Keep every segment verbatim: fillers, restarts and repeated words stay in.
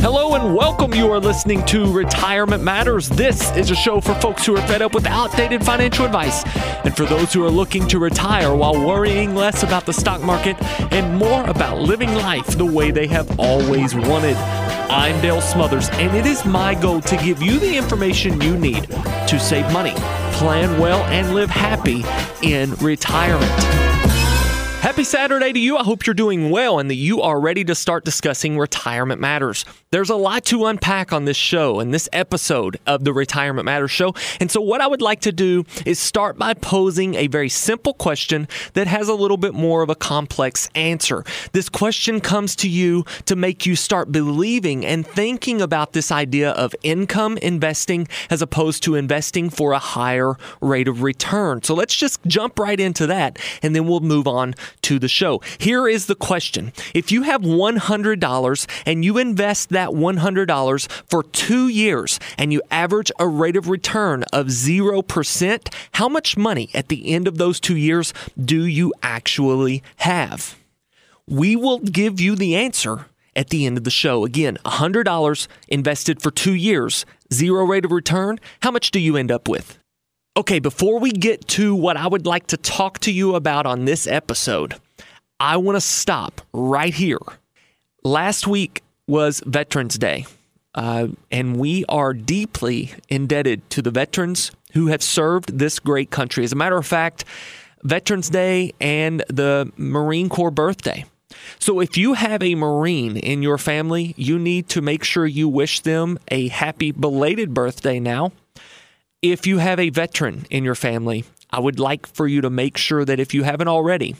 Hello and welcome. You are listening to Retirement Matters. This is a show for folks who are fed up with outdated financial advice and for those who are looking to retire while worrying less about the stock market and more about living life the way they have always wanted. I'm Dale Smothers, and it is my goal to give you the information you need to save money, plan well, and live happy in retirement. Happy Saturday to you. I hope you're doing well and that you are ready to start discussing retirement matters. There's a lot to unpack on this show and this episode of the Retirement Matters show. And so what I would like to do is start by posing a very simple question that has a little bit more of a complex answer. This question comes to you to make you start believing and thinking about this idea of income investing as opposed to investing for a higher rate of return. So let's just jump right into that, and then we'll move on to the show. Here is the question. If you have one hundred dollars and you invest that one hundred dollars for two years and you average a rate of return of zero percent, how much money at the end of those two years do you actually have? We will give you the answer at the end of the show. Again, one hundred dollars invested for two years, zero rate of return. How much do you end up with? Okay, before we get to what I would like to talk to you about on this episode, I want to stop right here. Last week was Veterans Day, uh, and we are deeply indebted to the veterans who have served this great country. As a matter of fact, Veterans Day and the Marine Corps birthday. So if you have a Marine in your family, you need to make sure you wish them a happy belated birthday now. If you have a veteran in your family, I would like for you to make sure that if you haven't already,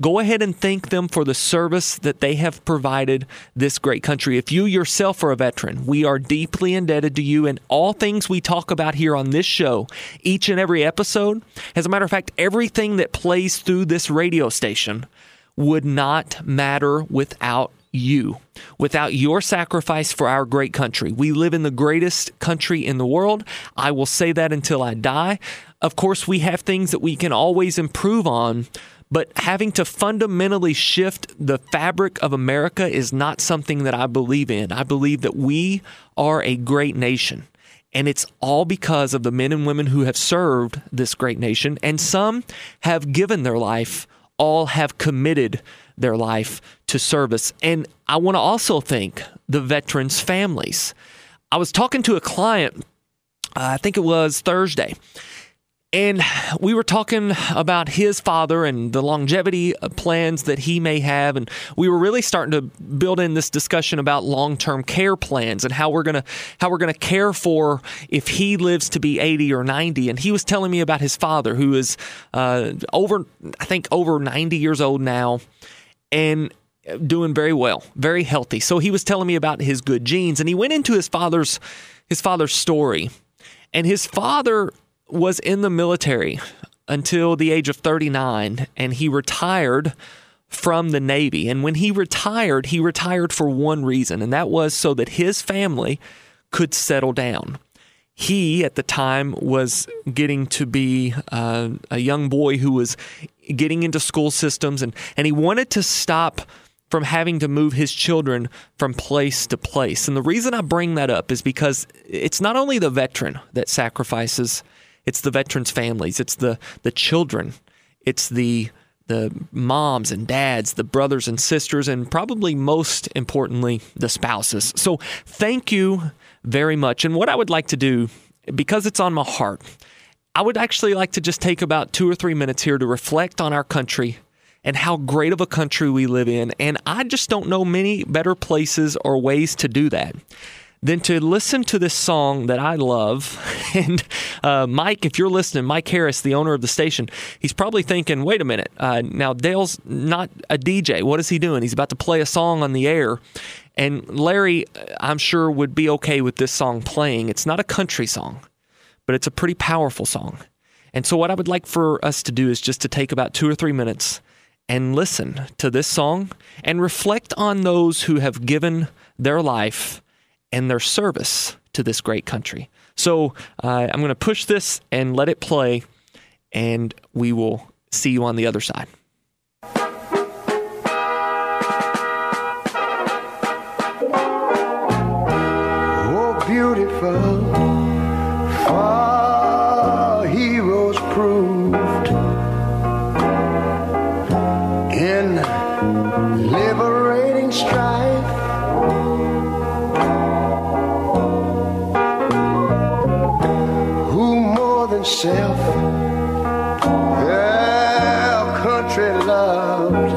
go ahead and thank them for the service that they have provided this great country. If you yourself are a veteran, we are deeply indebted to you, and all things we talk about here on this show, each and every episode, as a matter of fact, everything that plays through this radio station would not matter without you, without your sacrifice for our great country. We live in the greatest country in the world. I will say that until I die. Of course, we have things that we can always improve on, but having to fundamentally shift the fabric of America is not something that I believe in. I believe that we are a great nation, and it's all because of the men and women who have served this great nation, and some have given their life, all have committed their life to service. And I want to also thank the veterans' families. I was talking to a client, uh, I think it was Thursday, and we were talking about his father and the longevity plans that he may have. And we were really starting to build in this discussion about long-term care plans and how we're going to how we're going to care for if he lives to be eighty or ninety. And he was telling me about his father, who is uh, over, I think, over ninety years old now, and doing very well, very healthy. So he was telling me about his good genes, and he went into his father's his father's story. And his father was in the military until the age of thirty-nine, and he retired from the Navy. And when he retired, he retired for one reason, and that was so that his family could settle down. He, at the time, was getting to be uh, a young boy who was getting into school systems, and, and he wanted to stop from having to move his children from place to place. And the reason I bring that up is because it's not only the veteran that sacrifices, it's the veterans' families, it's the, the children, it's the the moms and dads, the brothers and sisters, and probably most importantly, the spouses. So thank you very much. And what I would like to do, because it's on my heart, I would actually like to just take about two or three minutes here to reflect on our country and how great of a country we live in. And I just don't know many better places or ways to do that than to listen to this song that I love. And uh, Mike, if you're listening, Mike Harris, the owner of the station, he's probably thinking, wait a minute, uh, now Dale's not a D J. What is he doing? He's about to play a song on the air. And Larry, I'm sure, would be okay with this song playing. It's not a country song, but it's a pretty powerful song. And so what I would like for us to do is just to take about two or three minutes and listen to this song and reflect on those who have given their life and their service to this great country. So uh, I'm going to push this and let it play, and we will see you on the other side. Oh, beautiful, far heroes proved in liberating strife. Who more than self their country loved.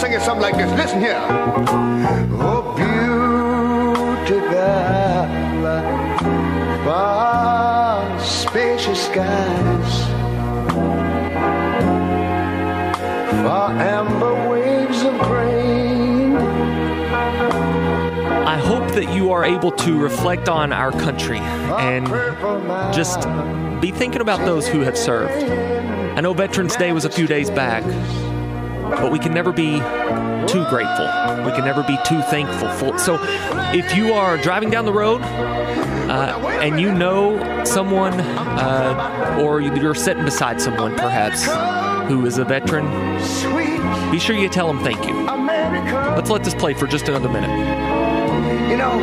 Singing something like this. Listen here. Oh, beautiful, far spacious skies, far amber waves of grain. I hope that you are able to reflect on our country and just be thinking about those who have served. I know Veterans Day was a few days back, but we can never be too grateful. We can never be too thankful for. So if you are driving down the road uh, and you know someone uh, or you're sitting beside someone perhaps who is a veteran, be sure you tell them thank you. Let's let this play for just another minute. You know,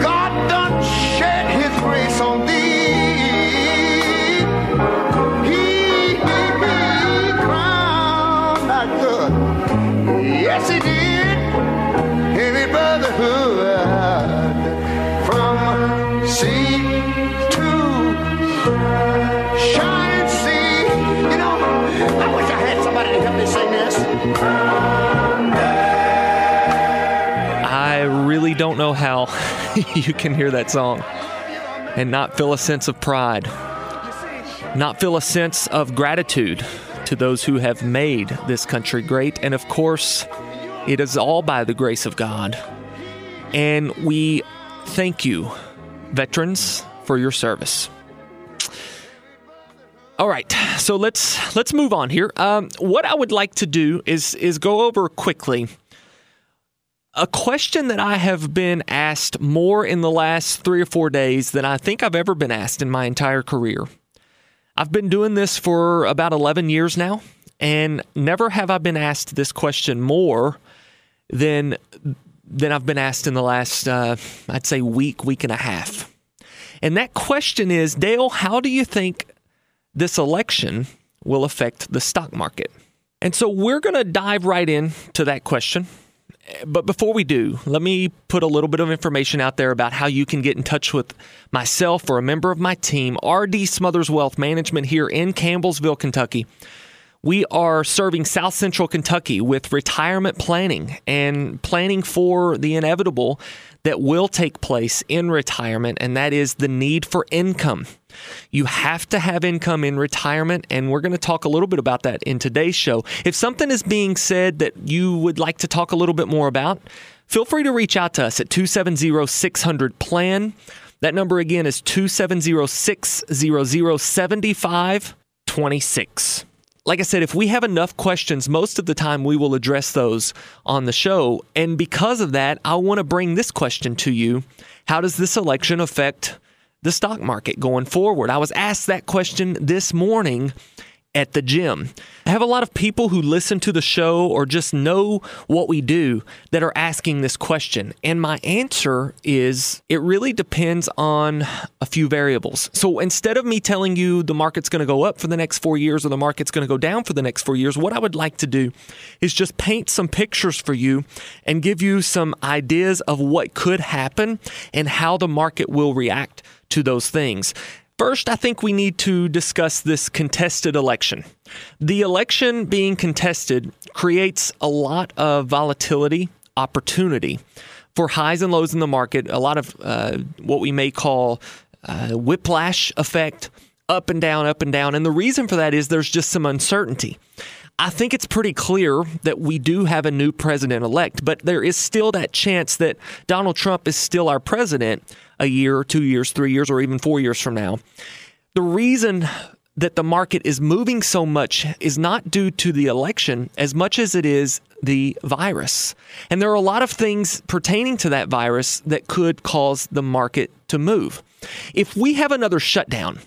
God done shed his grace on thee. He gave me crown not good. Yes, he did. In the brotherhood, from sea to shining sea. You know, I wish I had somebody to help me sing this. I really don't know how you can hear that song and not feel a sense of pride, not feel a sense of gratitude to those who have made this country great. And of course, it is all by the grace of God. And we thank you, veterans, for your service. All right, so let's let's move on here. Um, what I would like to do is is go over quickly a question that I have been asked more in the last three or four days than I think I've ever been asked in my entire career. I've been doing this for about eleven years now, and never have I been asked this question more than than I've been asked in the last, uh, I'd say, week, week and a half. And that question is, Dale, how do you think this election will affect the stock market? And so we're going to dive right in to that question. But before we do, let me put a little bit of information out there about how you can get in touch with myself or a member of my team, R D. Smothers Wealth Management here in Campbellsville, Kentucky. We are serving South Central Kentucky with retirement planning and planning for the inevitable that will take place in retirement, and that is the need for income. You have to have income in retirement, and we're going to talk a little bit about that in today's show. If something is being said that you would like to talk a little bit more about, feel free to reach out to us at two seven zero, six hundred, P L A N. That number again is two seven zero, six hundred, seven five two six. Like I said, if we have enough questions, most of the time we will address those on the show. And because of that, I want to bring this question to you. How does this election affect the stock market going forward? I was asked that question this morning at the gym. I have a lot of people who listen to the show or just know what we do that are asking this question. And my answer is it really depends on a few variables. So instead of me telling you the market's going to go up for the next four years or the market's going to go down for the next four years, what I would like to do is just paint some pictures for you and give you some ideas of what could happen and how the market will react to those things. First, I think we need to discuss this contested election. The election being contested creates a lot of volatility, opportunity for highs and lows in the market, a lot of uh, what we may call uh, whiplash effect, up and down, up and down. And the reason for that is there's just some uncertainty. I think it's pretty clear that we do have a new president-elect, but there is still that chance that Donald Trump is still our president a year, two years, three years, or even four years from now. The reason that the market is moving so much is not due to the election as much as it is the virus. And there are a lot of things pertaining to that virus that could cause the market to move. If we have another shutdown,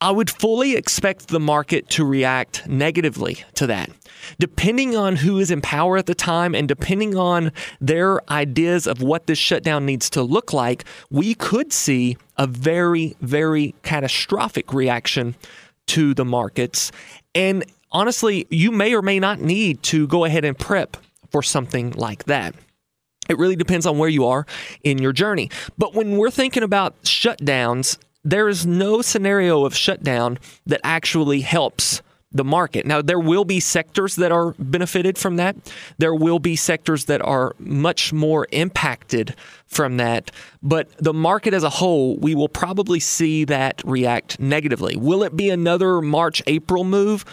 I would fully expect the market to react negatively to that. Depending on who is in power at the time and depending on their ideas of what this shutdown needs to look like, we could see a very, very catastrophic reaction to the markets. And honestly, you may or may not need to go ahead and prep for something like that. It really depends on where you are in your journey. But when we're thinking about shutdowns, there is no scenario of shutdown that actually helps the market. Now, there will be sectors that are benefited from that. There will be sectors that are much more impacted from that. But the market as a whole, we will probably see that react negatively. Will it be another March, April move?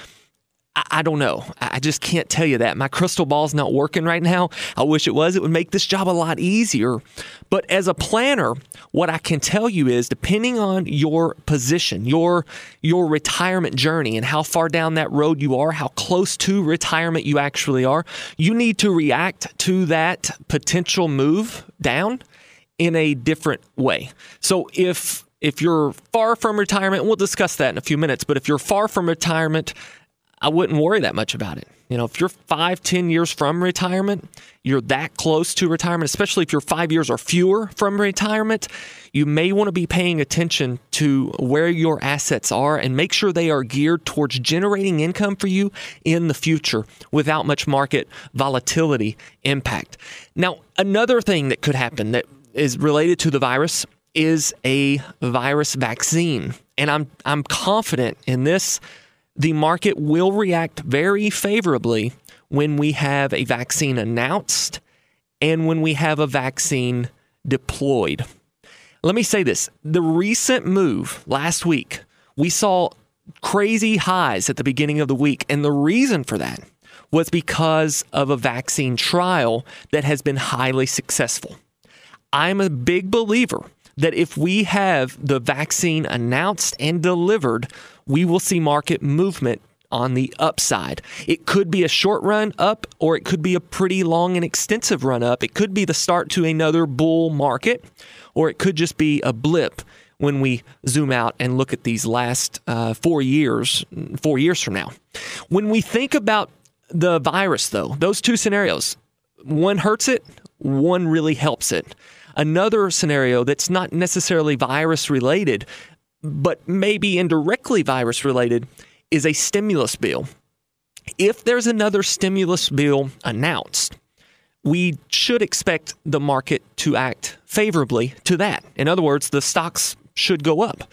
I don't know. I just can't tell you that. My crystal ball's not working right now. I wish it was. It would make this job a lot easier. But as a planner, what I can tell you is depending on your position, your your retirement journey and how far down that road you are, how close to retirement you actually are, you need to react to that potential move down in a different way. So if if you're far from retirement, we'll discuss that in a few minutes, but if you're far from retirement, I wouldn't worry that much about it. You know, if you're five, ten years from retirement, you're that close to retirement, especially if you're five years or fewer from retirement, you may want to be paying attention to where your assets are and make sure they are geared towards generating income for you in the future without much market volatility impact. Now, another thing that could happen that is related to the virus is a virus vaccine. And I'm I'm confident in this. The market will react very favorably when we have a vaccine announced and when we have a vaccine deployed. Let me say this. The recent move last week, we saw crazy highs at the beginning of the week. And the reason for that was because of a vaccine trial that has been highly successful. I'm a big believer that if we have the vaccine announced and delivered, we will see market movement on the upside. It could be a short run up, or it could be a pretty long and extensive run up. It could be the start to another bull market, or it could just be a blip when we zoom out and look at these last uh, four years, four years from now. When we think about the virus, though, those two scenarios, one hurts it, one really helps it. Another scenario that's not necessarily virus-related, but maybe indirectly virus-related, is a stimulus bill. If there's another stimulus bill announced, we should expect the market to act favorably to that. In other words, the stocks should go up.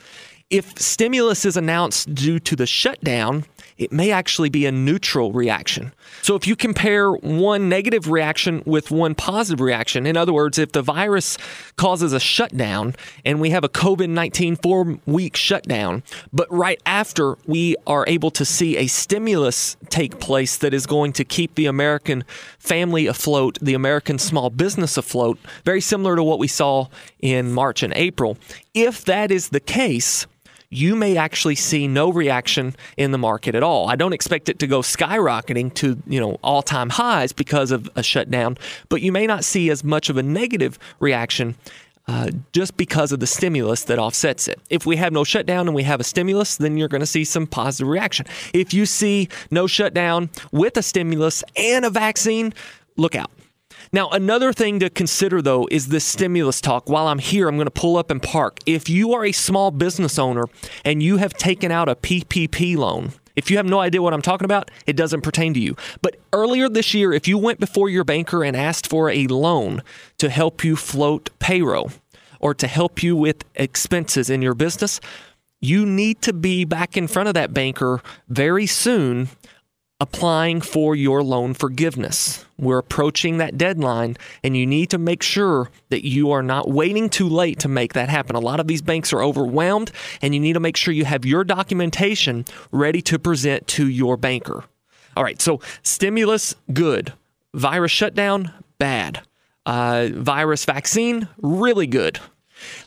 If stimulus is announced due to the shutdown, it may actually be a neutral reaction. So if you compare one negative reaction with one positive reaction, in other words, if the virus causes a shutdown and we have a COVID nineteen four-week shutdown, but right after we are able to see a stimulus take place that is going to keep the American family afloat, the American small business afloat, very similar to what we saw in March and April, if that is the case, you may actually see no reaction in the market at all. I don't expect it to go skyrocketing to, you know, all-time highs because of a shutdown, but you may not see as much of a negative reaction uh, just because of the stimulus that offsets it. If we have no shutdown and we have a stimulus, then you're going to see some positive reaction. If you see no shutdown with a stimulus and a vaccine, look out. Now, another thing to consider, though, is this stimulus talk. While I'm here, I'm going to pull up and park. If you are a small business owner and you have taken out a P P P loan, if you have no idea what I'm talking about, it doesn't pertain to you. But earlier this year, if you went before your banker and asked for a loan to help you float payroll or to help you with expenses in your business, you need to be back in front of that banker very soon applying for your loan forgiveness. We're approaching that deadline, and you need to make sure that you are not waiting too late to make that happen. A lot of these banks are overwhelmed, and you need to make sure you have your documentation ready to present to your banker. All right, so stimulus, good. Virus shutdown, bad. Uh, virus vaccine, really good.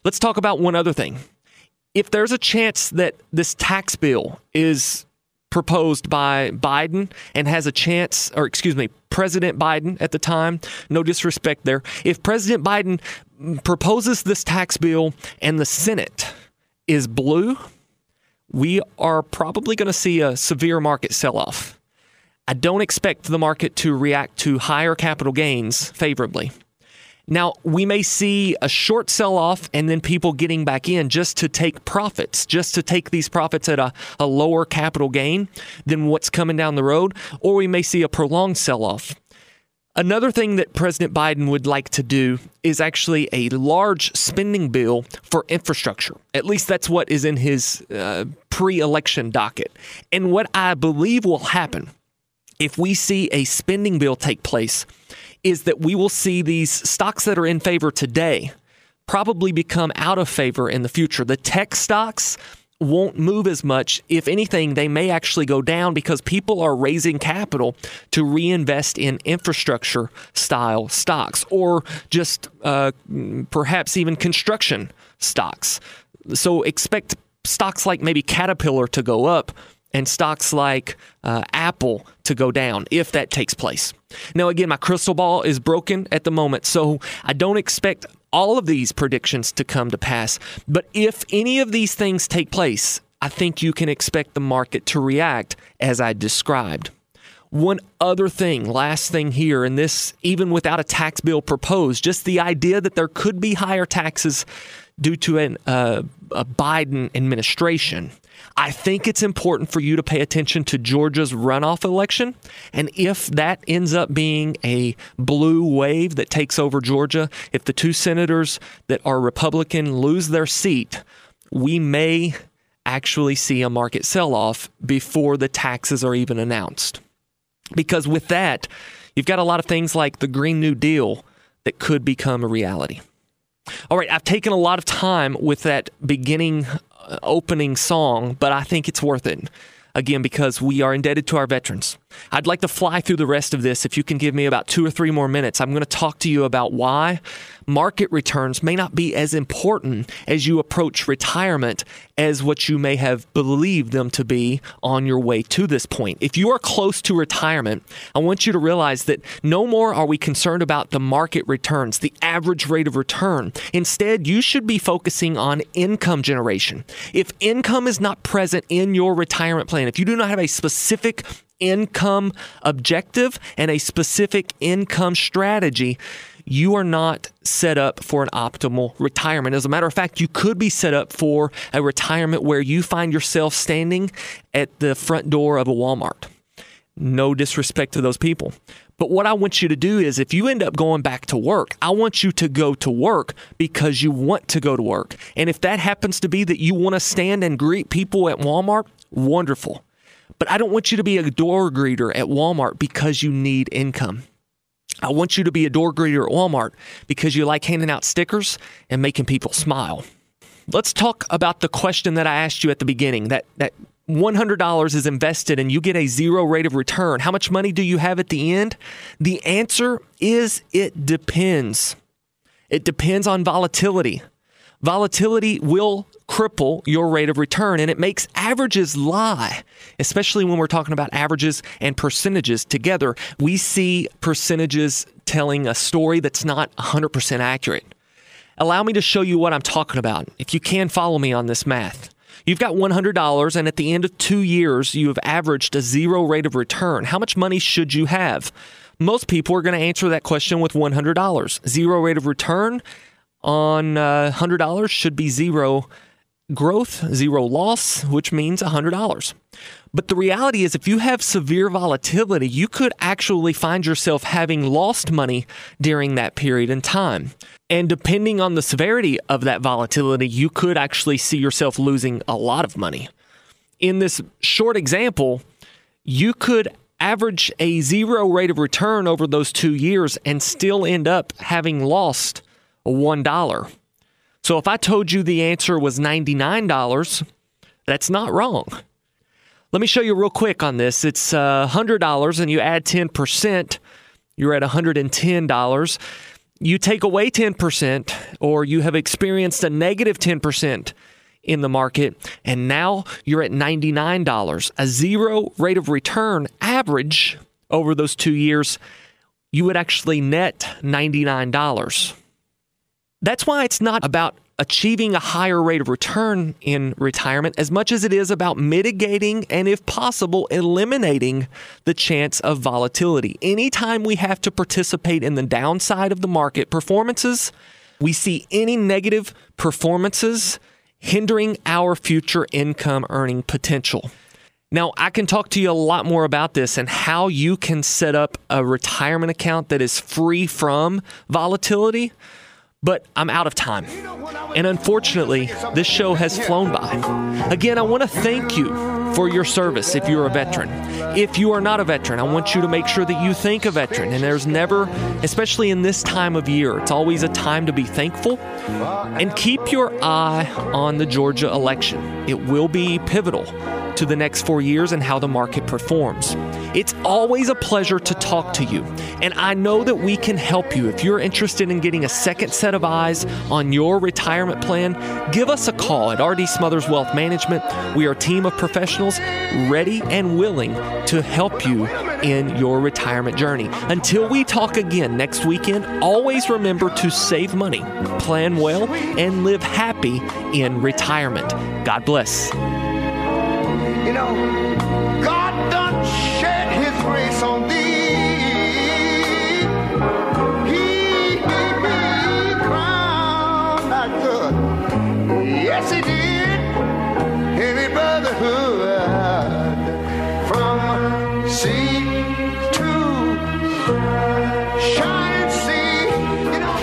Let's talk about one other thing. If there's a chance that this tax bill is proposed by Biden and has a chance, or excuse me, President Biden at the time, no disrespect there. If President Biden proposes this tax bill and the Senate is blue, we are probably going to see a severe market sell-off. I don't expect the market to react to higher capital gains favorably. Now, we may see a short sell-off and then people getting back in just to take profits, just to take these profits at a, a lower capital gain than what's coming down the road, or we may see a prolonged sell-off. Another thing that President Biden would like to do is actually a large spending bill for infrastructure. At least that's what is in his uh, pre-election docket. And what I believe will happen if we see a spending bill take place is that we will see these stocks that are in favor today probably become out of favor in the future. The tech stocks won't move as much. If anything, they may actually go down because people are raising capital to reinvest in infrastructure style stocks or just uh, perhaps even construction stocks. So expect stocks like maybe Caterpillar to go up and stocks like uh, Apple to go down if that takes place. Now, again, my crystal ball is broken at the moment, so I don't expect all of these predictions to come to pass. But if any of these things take place, I think you can expect the market to react as I described. One other thing, last thing here, and this even without a tax bill proposed, just the idea that there could be higher taxes due to an, uh, a Biden administration. I think it's important for you to pay attention to Georgia's runoff election. And if that ends up being a blue wave that takes over Georgia, if the two senators that are Republican lose their seat, we may actually see a market sell-off before the taxes are even announced. Because with that, you've got a lot of things like the Green New Deal that could become a reality. All right, I've taken a lot of time with that beginning opening song, but I think it's worth it, again, because we are indebted to our veterans. I'd like to fly through the rest of this. If you can give me about two or three more minutes, I'm going to talk to you about why market returns may not be as important as you approach retirement as what you may have believed them to be on your way to this point. If you are close to retirement, I want you to realize that no more are we concerned about the market returns, the average rate of return. Instead, you should be focusing on income generation. If income is not present in your retirement plan, if you do not have a specific income objective and a specific income strategy, you are not set up for an optimal retirement. As a matter of fact, you could be set up for a retirement where you find yourself standing at the front door of a Walmart. No disrespect to those people. But what I want you to do is if you end up going back to work, I want you to go to work because you want to go to work. And if that happens to be that you want to stand and greet people at Walmart, wonderful. But I don't want you to be a door greeter at Walmart because you need income. I want you to be a door greeter at Walmart because you like handing out stickers and making people smile. Let's talk about the question that I asked you at the beginning, that, that one hundred dollars is invested and you get a zero rate of return. How much money do you have at the end? The answer is it depends. It depends on volatility. Volatility will cripple your rate of return, and it makes averages lie, especially when we're talking about averages and percentages together. We see percentages telling a story that's not one hundred percent accurate. Allow me to show you what I'm talking about, if you can follow me on this math. You've got one hundred dollars, and at the end of two years, you have averaged a zero rate of return. How much money should you have? Most people are going to answer that question with one hundred dollars. Zero rate of return on uh, one hundred dollars should be zero growth, zero loss, which means one hundred dollars. But the reality is, if you have severe volatility, you could actually find yourself having lost money during that period in time. And depending on the severity of that volatility, you could actually see yourself losing a lot of money. In this short example, you could average a zero rate of return over those two years and still end up having lost one dollar. So if I told you the answer was ninety-nine dollars, that's not wrong. Let me show you real quick on this. It's uh, one hundred dollars and you add ten percent, you're at one hundred ten dollars. You take away ten percent, or you have experienced a negative ten percent in the market, and now you're at ninety-nine dollars. A zero rate of return average over those two years, you would actually net ninety-nine dollars. That's why it's not about achieving a higher rate of return in retirement as much as it is about mitigating and, if possible, eliminating the chance of volatility. Anytime we have to participate in the downside of the market performances, we see any negative performances hindering our future income earning potential. Now, I can talk to you a lot more about this and how you can set up a retirement account that is free from volatility, but I'm out of time. And unfortunately, this show has flown by. Again, I want to thank you for your service if you're a veteran. If you are not a veteran, I want you to make sure that you think a veteran. And there's never, especially in this time of year, it's always a time to be thankful. And keep your eye on the Georgia election. It will be pivotal to the next four years and how the market performs. It's always a pleasure to talk to you, and I know that we can help you. If you're interested in getting a second set of eyes on your retirement plan, give us a call at R D. Smothers Wealth Management. We are a team of professionals ready and willing to help you in your retirement journey. Until we talk again next weekend, always remember to save money, plan well, and live happy in retirement. God bless. You know, God done shed his grace on thee. He made me crowned not good. Yes, he did. In the brotherhood, from sea to shining sea. You know.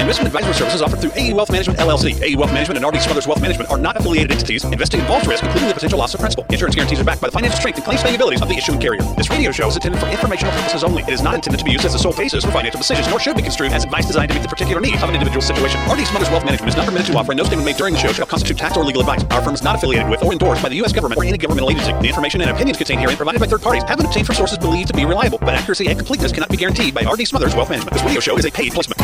Investment advisory services offered through A E Wealth Management, L L C. A E Wealth Management and R D. Smothers Wealth Management are not affiliated entities. Investing involves risk, including the potential loss of principal. Insurance guarantees are backed by the financial strength and claims paying abilities of the issuing carrier. This radio show is intended for informational purposes only. It is not intended to be used as the sole basis for financial decisions, nor should be construed as advice designed to meet the particular needs of an individual situation. R D. Smothers Wealth Management is not permitted to offer, and no statement made during the show shall constitute tax or legal advice. Our firm is not affiliated with or endorsed by the U S government or any governmental agency. The information and opinions contained herein provided by third parties have been obtained from sources believed to be reliable, but accuracy and completeness cannot be guaranteed by R D. Smothers Wealth Management. This radio show is a paid placement.